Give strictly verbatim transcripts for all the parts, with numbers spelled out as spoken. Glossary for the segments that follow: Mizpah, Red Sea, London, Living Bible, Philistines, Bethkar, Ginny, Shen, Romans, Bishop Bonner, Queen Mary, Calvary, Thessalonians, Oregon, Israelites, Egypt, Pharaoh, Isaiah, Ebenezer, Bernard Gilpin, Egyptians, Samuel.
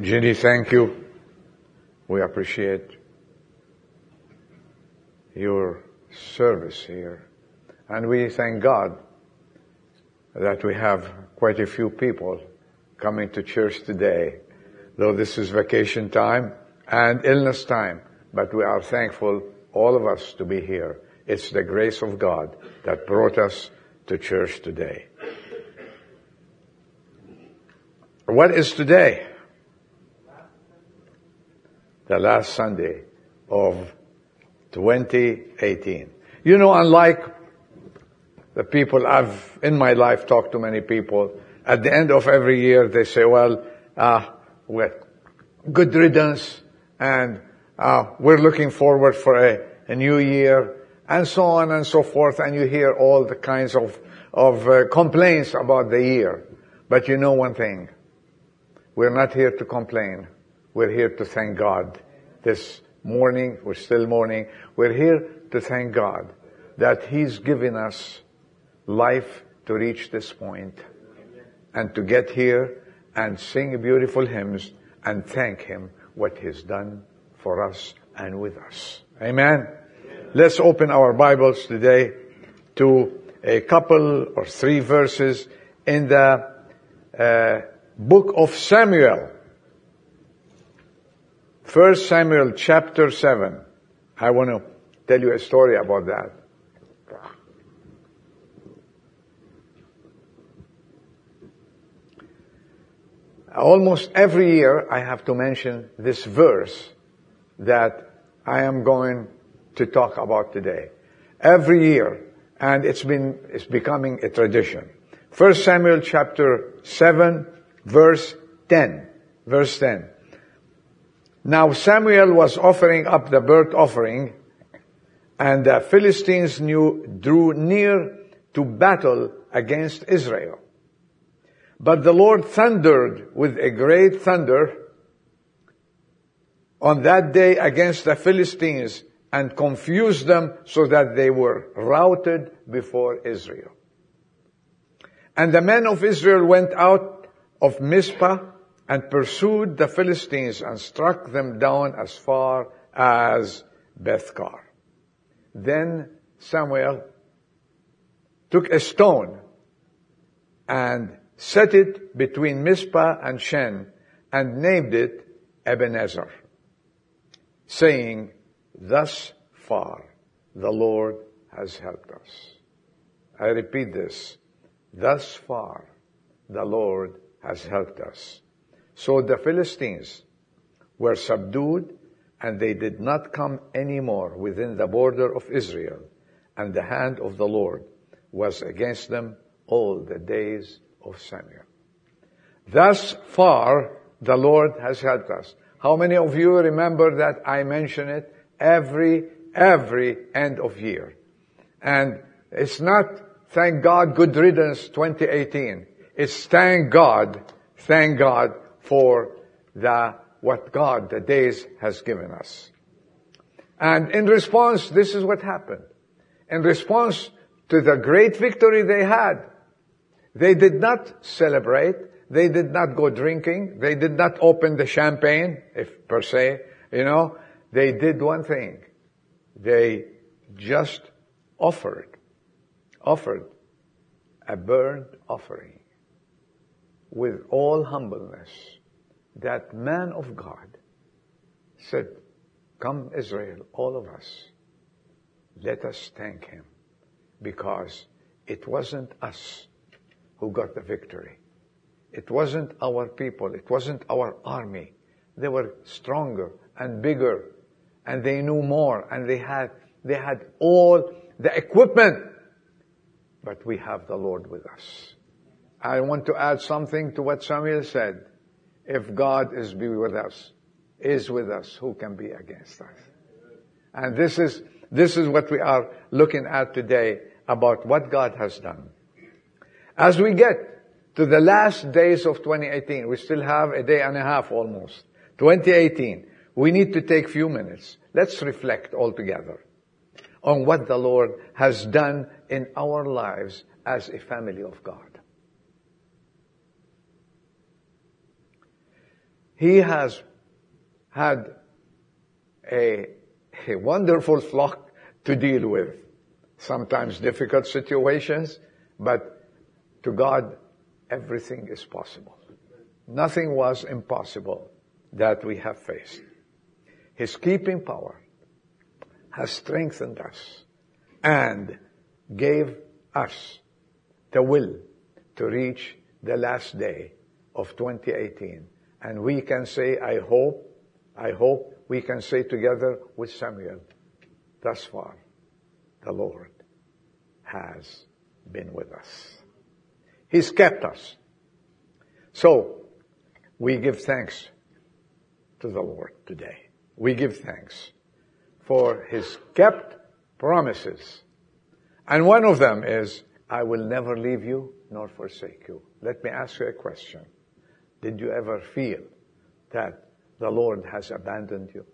Ginny, thank you. We appreciate your service here. And we thank God that we have quite a few people coming to church today, though this is vacation time and illness time. But we are thankful, all of us, to be here. It's the grace of God that brought us to church today. What is today? The last Sunday of twenty eighteen. You know, unlike the people I've, in my life, talked to many people, at the end of every year they say, well, uh, we're good riddance, and uh, we're looking forward for a, a new year, and so on and so forth, and you hear all the kinds of, of uh, complaints about the year. But you know one thing, we're not here to complain. We're here to thank God. This morning, we're still morning, we're here to thank God that He's given us life to reach this point and to get here and sing beautiful hymns and thank Him what He's done for us and with us. Amen? Amen. Let's open our Bibles today to a couple or three verses in the uh, book of Samuel. First Samuel chapter seven. I want to tell you a story about that. Almost every year I have to mention this verse that I am going to talk about today. Every year, and it's been, it's becoming a tradition. First Samuel chapter seven, verse ten. Verse ten. Now Samuel was offering up the burnt offering, and the Philistines knew, drew near to battle against Israel. But the Lord thundered with a great thunder on that day against the Philistines and confused them so that they were routed before Israel. And the men of Israel went out of Mizpah and pursued the Philistines and struck them down as far as Bethkar. Then Samuel took a stone and set it between Mizpah and Shen and named it Ebenezer, saying, "Thus far the Lord has helped us." I repeat this, thus far the Lord has helped us. So the Philistines were subdued, and they did not come any more within the border of Israel, and the hand of the Lord was against them all the days of Samuel. Thus far the Lord has helped us. How many of you remember that I mention it every, every end of year? And it's not, thank God, good riddance twenty eighteen. It's thank God, thank God for the, what God, the days, has given us. And in response, this is what happened. In response to the great victory they had, they did not celebrate, they did not go drinking, they did not open the champagne, if per se, you know. They did one thing. They just offered, offered a burnt offering with all humbleness. That man of God said, "Come Israel, all of us, let us thank Him," because it wasn't us who got the victory. It wasn't our people. It wasn't our army. They were stronger and bigger, and they knew more, and they had, they had all the equipment. But we have the Lord with us. I want to add something to what Samuel said. If God is be with us, is with us, who can be against us? And this is, this is what we are looking at today about what God has done. As we get to the last days of twenty eighteen, we still have a day and a half almost. twenty eighteen, we need to take few minutes. Let's reflect all together on what the Lord has done in our lives as a family of God. He has had a, a wonderful flock to deal with. Sometimes difficult situations, but to God, everything is possible. Nothing was impossible that we have faced. His keeping power has strengthened us and gave us the will to reach the last day of twenty eighteen. And we can say, I hope, I hope we can say together with Samuel, thus far, the Lord has been with us. He's kept us. So, we give thanks to the Lord today. We give thanks for His kept promises. And one of them is, I will never leave you nor forsake you. Let me ask you a question. Did you ever feel that the Lord has abandoned you?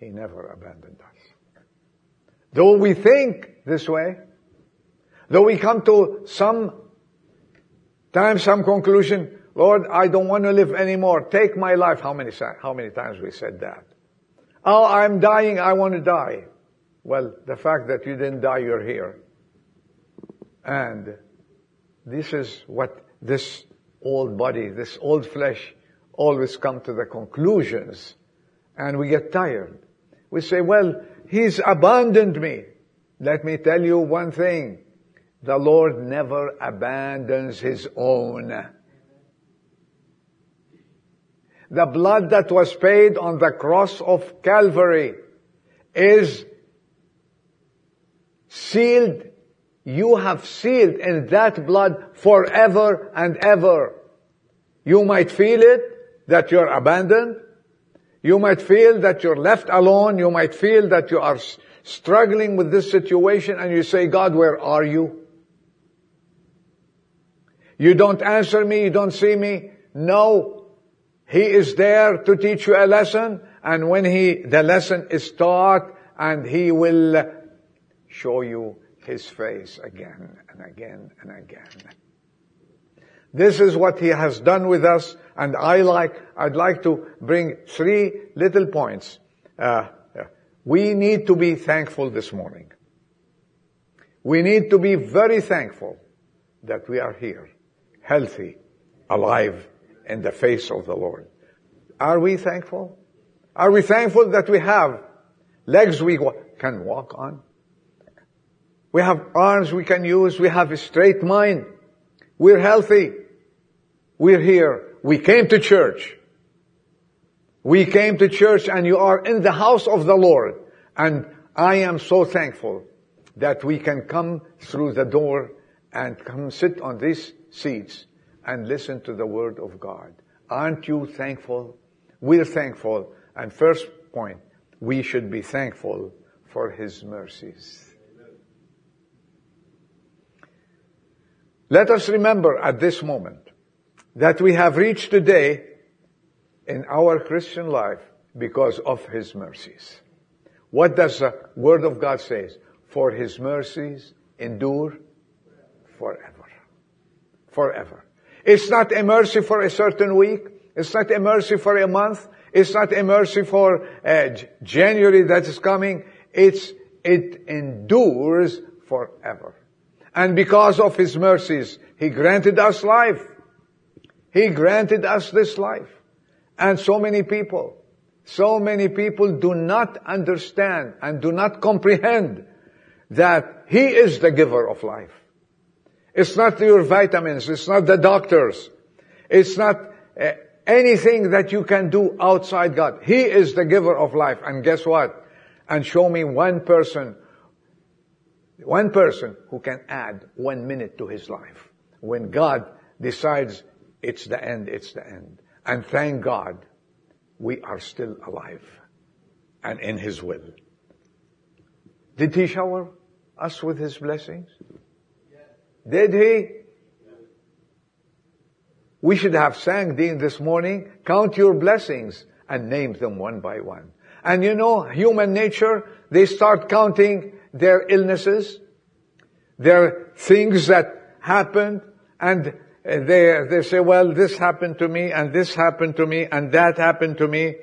He never abandoned us. Though we think this way, though we come to some time, some conclusion, Lord, I don't want to live anymore. Take my life. How many, how many times we said that? Oh, I'm dying. I want to die. Well, the fact that you didn't die, you're here. And this is what this old body, this old flesh, always come to the conclusions. And we get tired. We say, well, He's abandoned me. Let me tell you one thing. The Lord never abandons His own. The blood that was paid on the cross of Calvary is sealed. You have sealed in that blood forever and ever. You might feel it, that you're abandoned. You might feel that you're left alone. You might feel that you are struggling with this situation and you say, God, where are you? You don't answer me. You don't see me. No. He is there to teach you a lesson, and when he, the lesson is taught, and He will show you His face again and again and again. This is what He has done with us, and I like, I'd like to bring three little points. Uh, we need to be thankful this morning. We need to be very thankful that we are here, healthy, alive, in the face of the Lord. Are we thankful? Are we thankful that we have legs we can walk on? We have arms we can use. We have a straight mind. We're healthy. We're here. We came to church. We came to church and you are in the house of the Lord. And I am so thankful that we can come through the door and come sit on these seats and listen to the Word of God. Aren't you thankful? We're thankful. And first point, we should be thankful for His mercies. Amen. Let us remember at this moment that we have reached today in our Christian life because of His mercies. What does the Word of God say? For His mercies endure forever. Forever. It's not a mercy for a certain week. It's not a mercy for a month. It's not a mercy for uh, January that is coming. It's, it endures forever. And because of His mercies, He granted us life. He granted us this life. And so many people, so many people do not understand and do not comprehend that He is the giver of life. It's not your vitamins. It's not the doctors. It's not uh, anything that you can do outside God. He is the giver of life. And guess what? And show me one person, one person who can add one minute to his life. When God decides it's the end, it's the end. And thank God we are still alive and in His will. Did He shower us with His blessings? Did He? We should have sang this morning, count your blessings and name them one by one. And you know, human nature, they start counting their illnesses, their things that happened, and they, they say, well, this happened to me, and this happened to me, and that happened to me,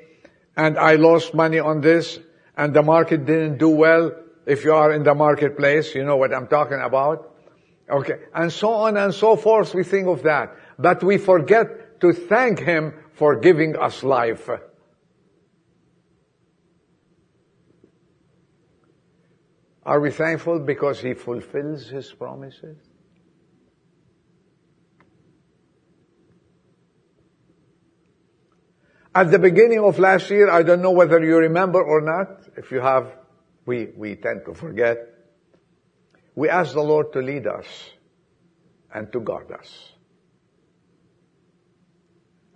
and I lost money on this, and the market didn't do well. If you are in the marketplace, you know what I'm talking about. Okay. And so on and so forth, we think of that. But we forget to thank Him for giving us life. Are we thankful because He fulfills His promises? At the beginning of last year, I don't know whether you remember or not. If you have, we, we tend to forget. We asked the Lord to lead us and to guard us.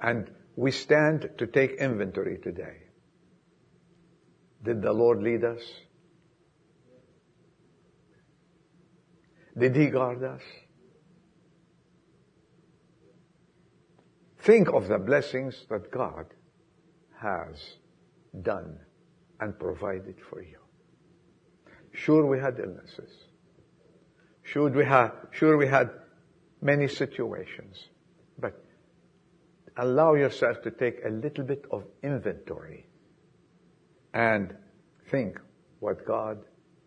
And we stand to take inventory today. Did the Lord lead us? Did He guard us? Think of the blessings that God has done and provided for you. Sure, we had illnesses. Sure, we had, sure we had many situations. But allow yourself to take a little bit of inventory and think what God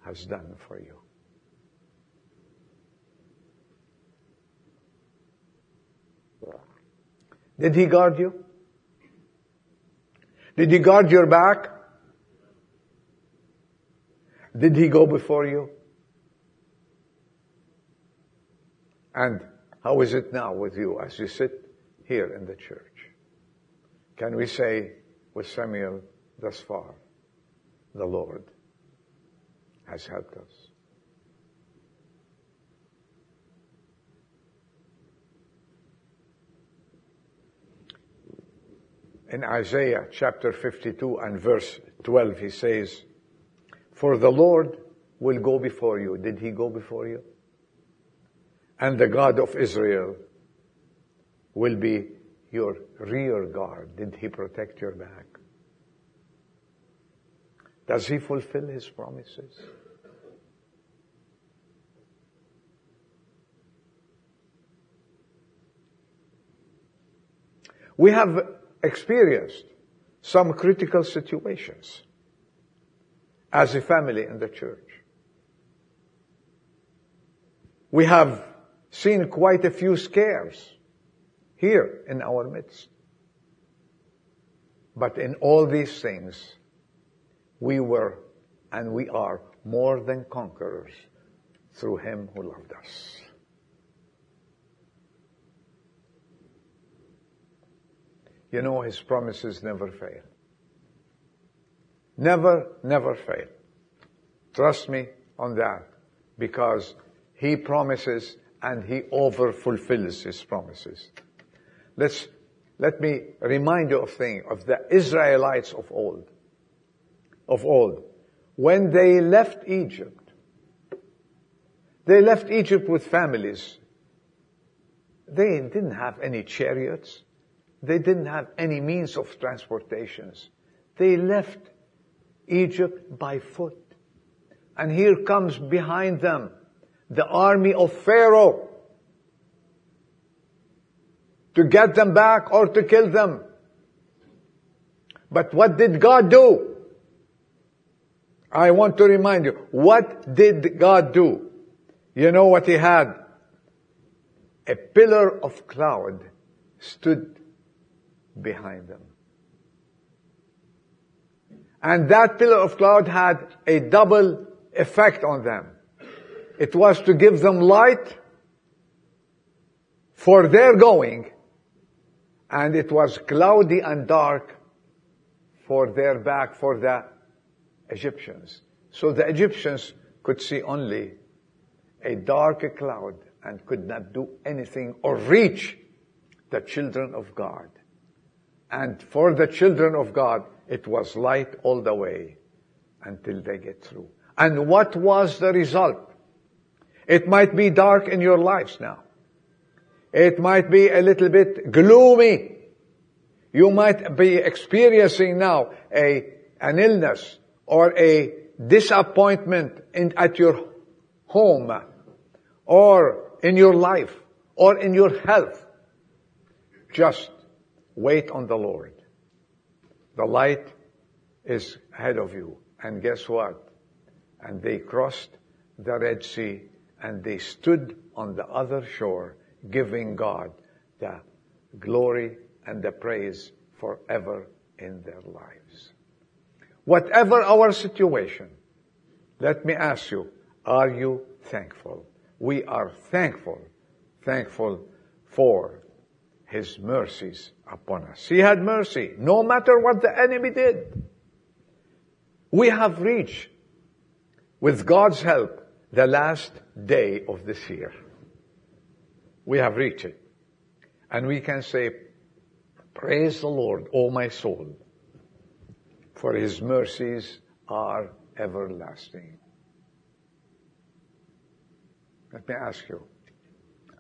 has done for you. Did He guard you? Did He guard your back? Did He go before you? And how is it now with you as you sit here in the church? Can we say with Samuel, thus far, the Lord has helped us? In Isaiah chapter fifty-two and verse twelve, he says, for the Lord will go before you. Did He go before you? And the God of Israel will be your rear guard. Did He protect your back? Does He fulfill His promises? We have experienced some critical situations as a family in the church. We have seen quite a few scares here in our midst. But in all these things, we were and we are more than conquerors through Him who loved us. You know, His promises never fail. Never, never fail. Trust me on that, because He promises and He over-fulfills His promises. Let's, let me remind you of thing, of the Israelites of old, of old. When they left Egypt, they left Egypt with families. They didn't have any chariots. They didn't have any means of transportations. They left Egypt by foot. And here comes behind them the army of Pharaoh to get them back or to kill them. But what did God do? I want to remind you, what did God do? You know what He had? A pillar of cloud stood behind them. And that pillar of cloud had a double effect on them. It was to give them light for their going, and it was cloudy and dark for their back, for the Egyptians. So the Egyptians could see only a dark cloud and could not do anything or reach the children of God. And for the children of God, it was light all the way until they get through. And what was the result? It might be dark in your lives now. It might be a little bit gloomy. You might be experiencing now a, an illness or a disappointment in, at your home or in your life or in your health Just wait on the Lord. The light is ahead of you. And guess what? And they crossed the Red Sea and they stood on the other shore, giving God the glory and the praise forever in their lives. Whatever our situation, let me ask you, are you thankful? We are thankful, thankful for His mercies upon us. He had mercy, no matter what the enemy did. We have reached, with God's help, the last day of this year. We have reached it. And we can say, praise the Lord, O my soul, for His mercies are everlasting. Let me ask you,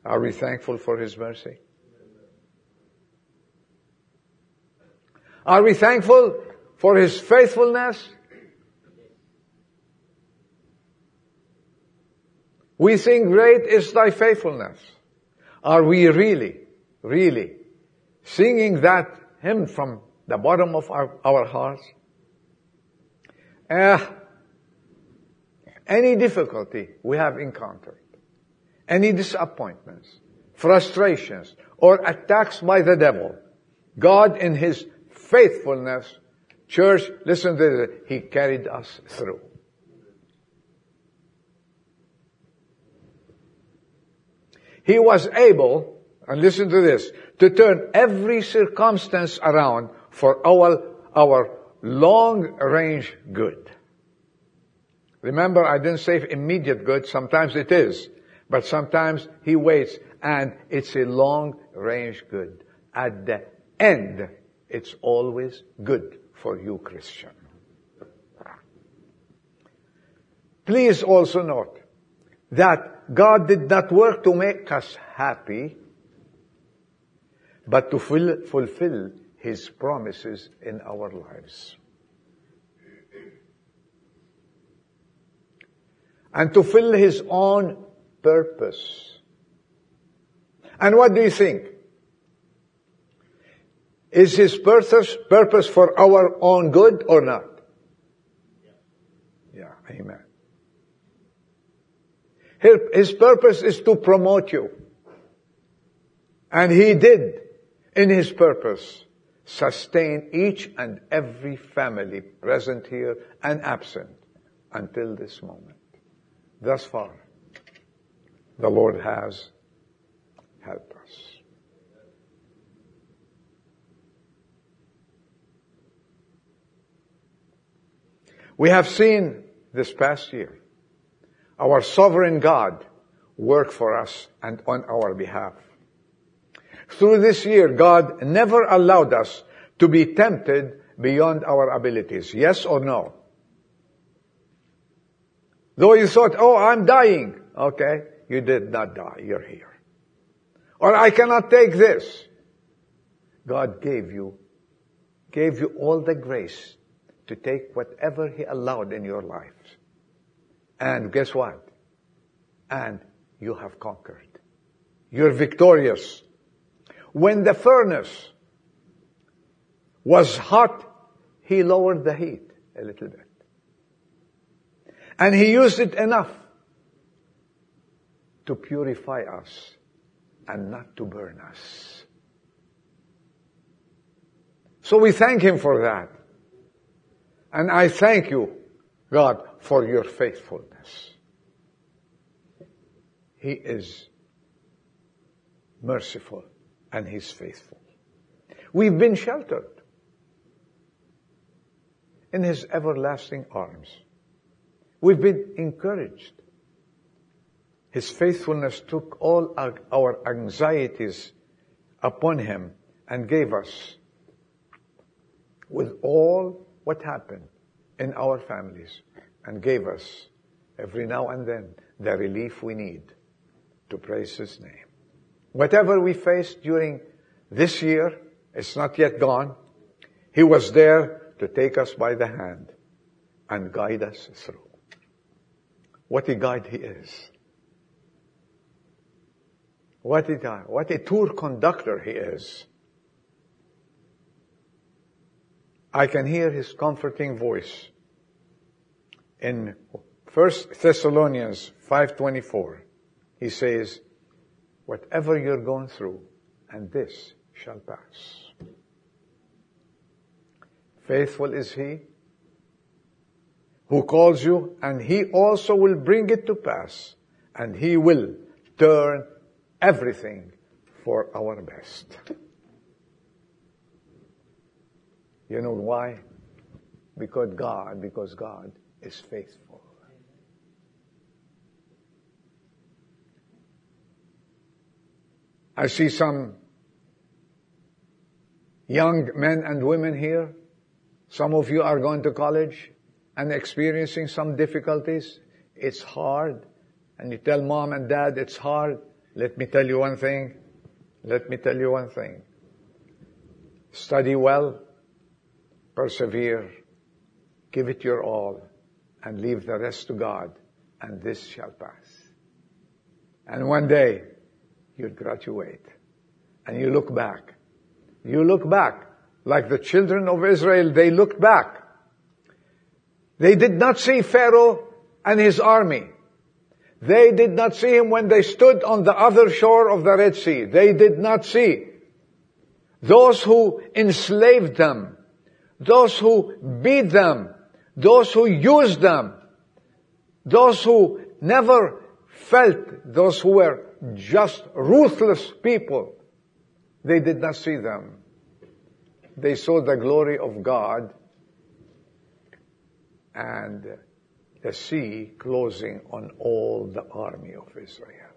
are we thankful for His mercy? Are we thankful for His faithfulness? We sing, great is thy faithfulness. Are we really, really singing that hymn from the bottom of our, our hearts? Uh, any difficulty we have encountered, any disappointments, frustrations, or attacks by the devil, God in His faithfulness, church, listen to this, He carried us through. He was able, and listen to this, to turn every circumstance around for our, our long-range good. Remember, I didn't say immediate good. Sometimes it is. But sometimes He waits, and it's a long-range good. At the end, it's always good for you, Christian. Please also note that God did not work to make us happy, but to ful- fulfill His promises in our lives. And to fill His own purpose. And what do you think? Is His purpose, purpose for our own good or not? Yeah, amen. His purpose is to promote you. And He did, in His purpose, sustain each and every family present here and absent until this moment. Thus far, the Lord has helped us. We have seen this past year our sovereign God work for us and on our behalf. Through this year, God never allowed us to be tempted beyond our abilities. Yes or no? Though you thought, oh, I'm dying. Okay, you did not die. You're here. Or I cannot take this. God gave you, gave you all the grace to take whatever He allowed in your life. And guess what? And you have conquered. You're victorious. When the furnace was hot, He lowered the heat a little bit. And He used it enough to purify us and not to burn us. So we thank Him for that. And I thank you, God, for your faithfulness. He is merciful and He's faithful. We've been sheltered in His everlasting arms. We've been encouraged. His faithfulness took all our, our anxieties upon Him and gave us, with all what happened in our families, and gave us every now and then the relief we need to praise His name. Whatever we faced during this year, it's not yet gone. He was there to take us by the hand and guide us through. What a guide He is. What a, what a tour conductor He is. I can hear his comforting voice in First Thessalonians five twenty-four. He says, whatever you're going through, and this shall pass. Faithful is he who calls you, and he also will bring it to pass, and he will turn everything for our best. You know why? Because God, because God is faithful. I see some young men and women here. Some of you are going to college and experiencing some difficulties. It's hard. And you tell mom and dad it's hard. Let me tell you one thing. Let me tell you one thing. Study well. Persevere. Give it your all. And leave the rest to God. And this shall pass. And one day, you'll graduate. And you look back. You look back. Like the children of Israel, they looked back. They did not see Pharaoh and his army. They did not see him when they stood on the other shore of the Red Sea. They did not see those who enslaved them, those who beat them, those who used them, those who never felt, those who were just ruthless people. They did not see them. They saw the glory of God and the sea closing on all the army of Israel,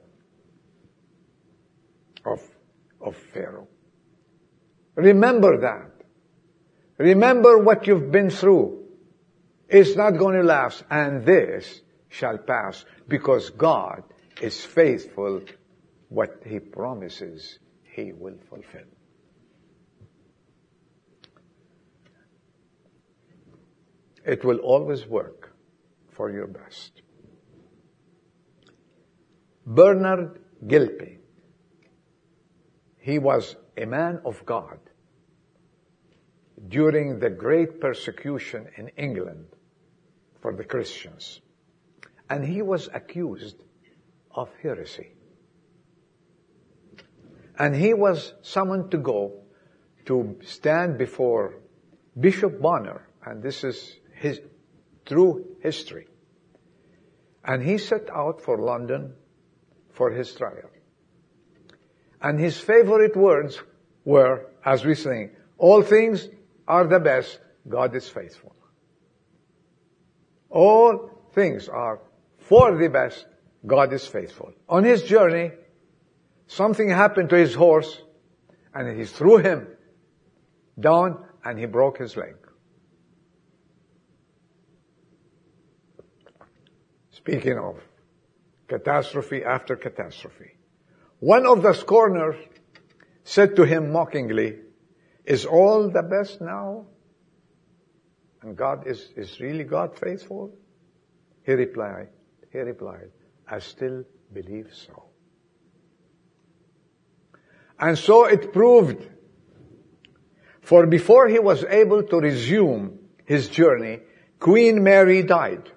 of, of Pharaoh. Remember that. Remember what you've been through. It's not going to last, and this shall pass, because God is faithful. What he promises, he will fulfill. It will always work for your best. Bernard Gilpin, he was a man of God during the great persecution in England for the Christians. And he was accused of heresy. And he was summoned to go to stand before Bishop Bonner, and this is his true history. And he set out for London for his trial. And his favorite words were, as we sing, all things are the best, God is faithful. All things are for the best, God is faithful. On his journey, something happened to his horse, and he threw him down, and he broke his leg. Speaking of catastrophe after catastrophe, one of the scorners said to him mockingly, is all the best now? And God is, is really God faithful? He replied, he replied, I still believe so. And so it proved, for before he was able to resume his journey, Queen Mary died.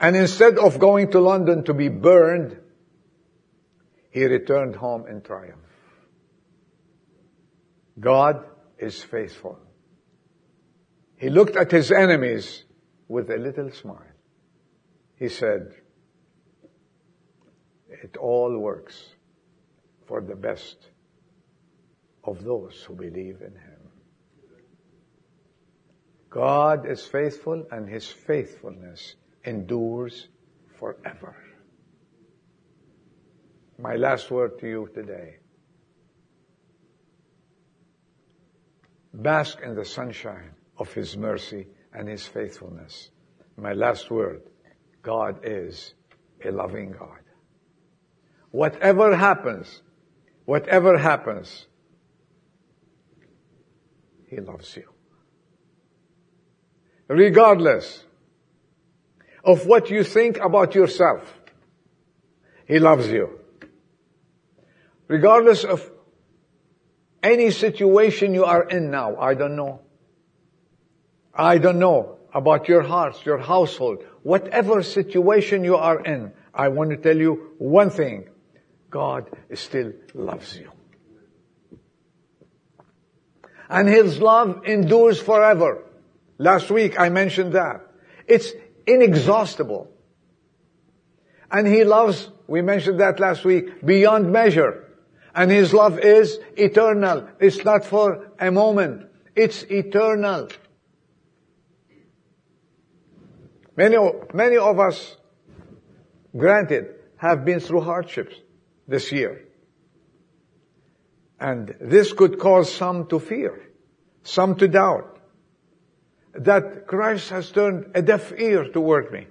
And instead of going to London to be burned, he returned home in triumph. God is faithful. He looked at his enemies with a little smile. He said, it all works for the best of those who believe in him. God is faithful, and his faithfulness endures forever. My last word to you today. Bask in the sunshine of his mercy and his faithfulness. My last word, God is a loving God. Whatever happens, whatever happens, he loves you. Regardless of what you think about yourself, he loves you. Regardless of Any situation you are in now, I don't know. I don't know about your hearts, your household. Whatever situation you are in, I want to tell you one thing. God still loves you. And His love endures forever. Last week I mentioned that. It's inexhaustible. And He loves, we mentioned that last week, beyond measure. And His love is eternal. It's not for a moment. It's eternal. Many, many of us, granted, have been through hardships this year. And this could cause some to fear, some to doubt, that Christ has turned a deaf ear toward me.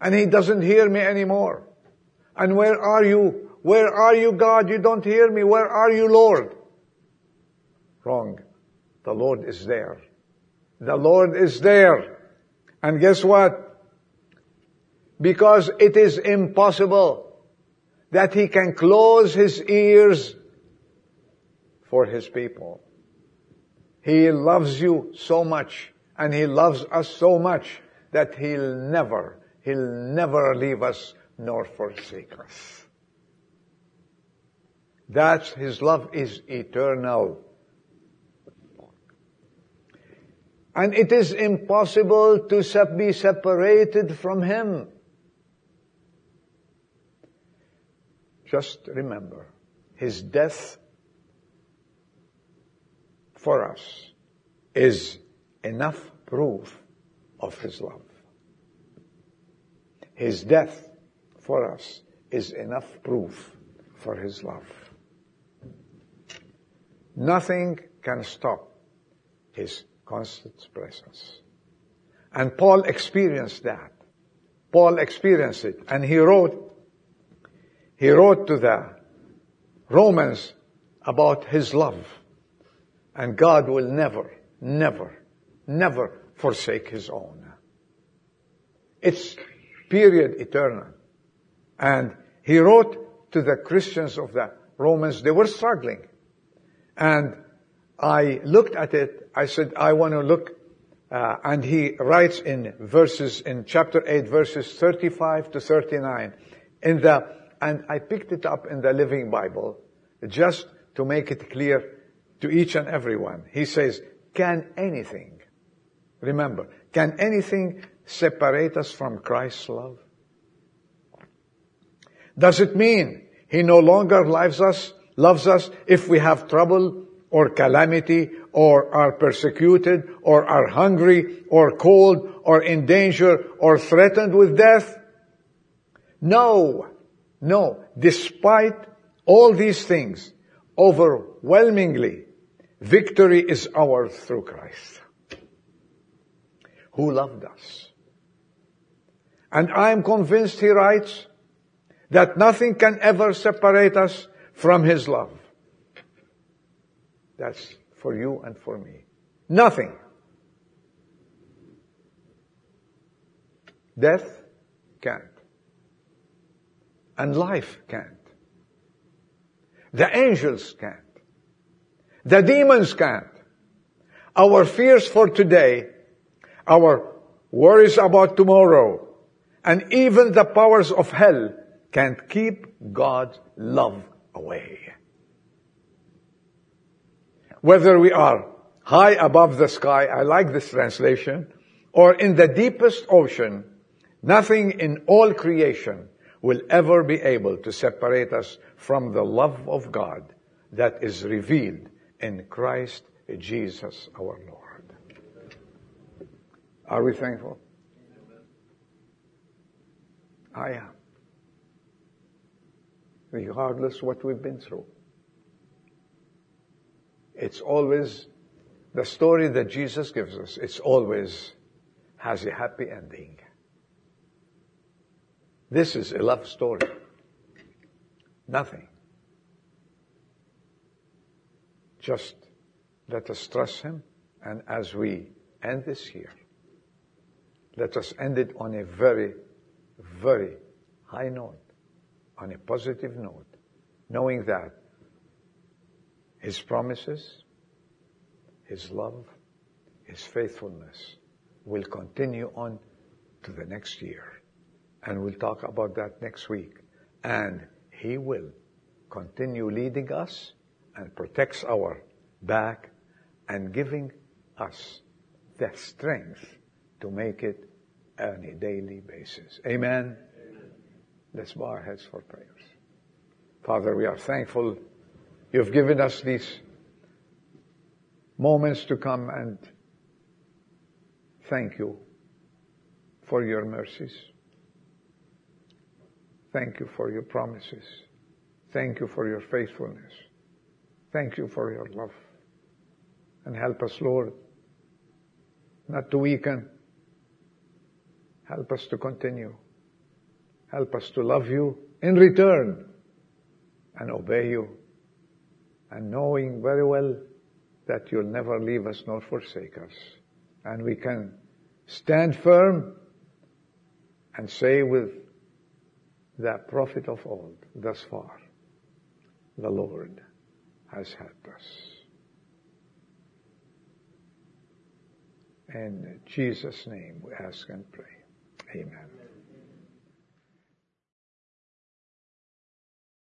And He doesn't hear me anymore. And where are you? Where are you, God? You don't hear me. Where are you, Lord? Wrong. The Lord is there. The Lord is there. And guess what? Because it is impossible that He can close His ears for His people. He loves you so much, and He loves us so much, that He'll never, He'll never leave us nor forsake us. That's His love is eternal. And it is impossible to be separated from Him. Just remember, His death for us is enough proof of His love. His death for us is enough proof for His love. Nothing can stop His constant presence. And Paul experienced that. Paul experienced it. And he wrote, he wrote to the Romans about his love. And God will never, never, never forsake His own. It's period eternal. And he wrote to the Christians of the Romans. They were struggling. And I looked at it. I said, I want to look. Uh, and he writes in verses, in chapter eight, verses thirty-five to thirty-nine. In the, and I picked it up in the Living Bible just to make it clear to each and everyone. He says, can anything, remember, can anything separate us from Christ's love? Does it mean He no longer loves us, loves us if we have trouble or calamity or are persecuted or are hungry or cold or in danger or threatened with death? No, no. Despite all these things, overwhelmingly, victory is ours through Christ, who loved us. And I am convinced, he writes, that nothing can ever separate us from His love. That's for you and for me. Nothing. Death can't. And life can't. The angels can't. The demons can't. Our fears for today, our worries about tomorrow, and even the powers of hell can't keep God's love away. Whether we are high above the sky, I like this translation, or in the deepest ocean, nothing in all creation will ever be able to separate us from the love of God that is revealed in Christ Jesus our Lord. Are we thankful? I am. Regardless what we've been through. It's always the story that Jesus gives us. It's always has a happy ending. This is a love story. Nothing. Just let us trust Him. And as we end this year, let us end it on a very, very high note, on a positive note, knowing that His promises, His love, His faithfulness will continue on to the next year. And we'll talk about that next week. And He will continue leading us and protects our back and giving us the strength to make it on a daily basis. Amen? Amen. Let's bow our heads for prayers. Father, we are thankful You've given us these moments to come and thank You for Your mercies. Thank You for Your promises. Thank You for Your faithfulness. Thank You for Your love. And help us, Lord, not to weaken. Help us to continue. Help us to love You in return and obey You. And knowing very well that You'll never leave us nor forsake us. And we can stand firm and say with the prophet of old, thus far, the Lord has helped us. In Jesus' name we ask and pray. Amen.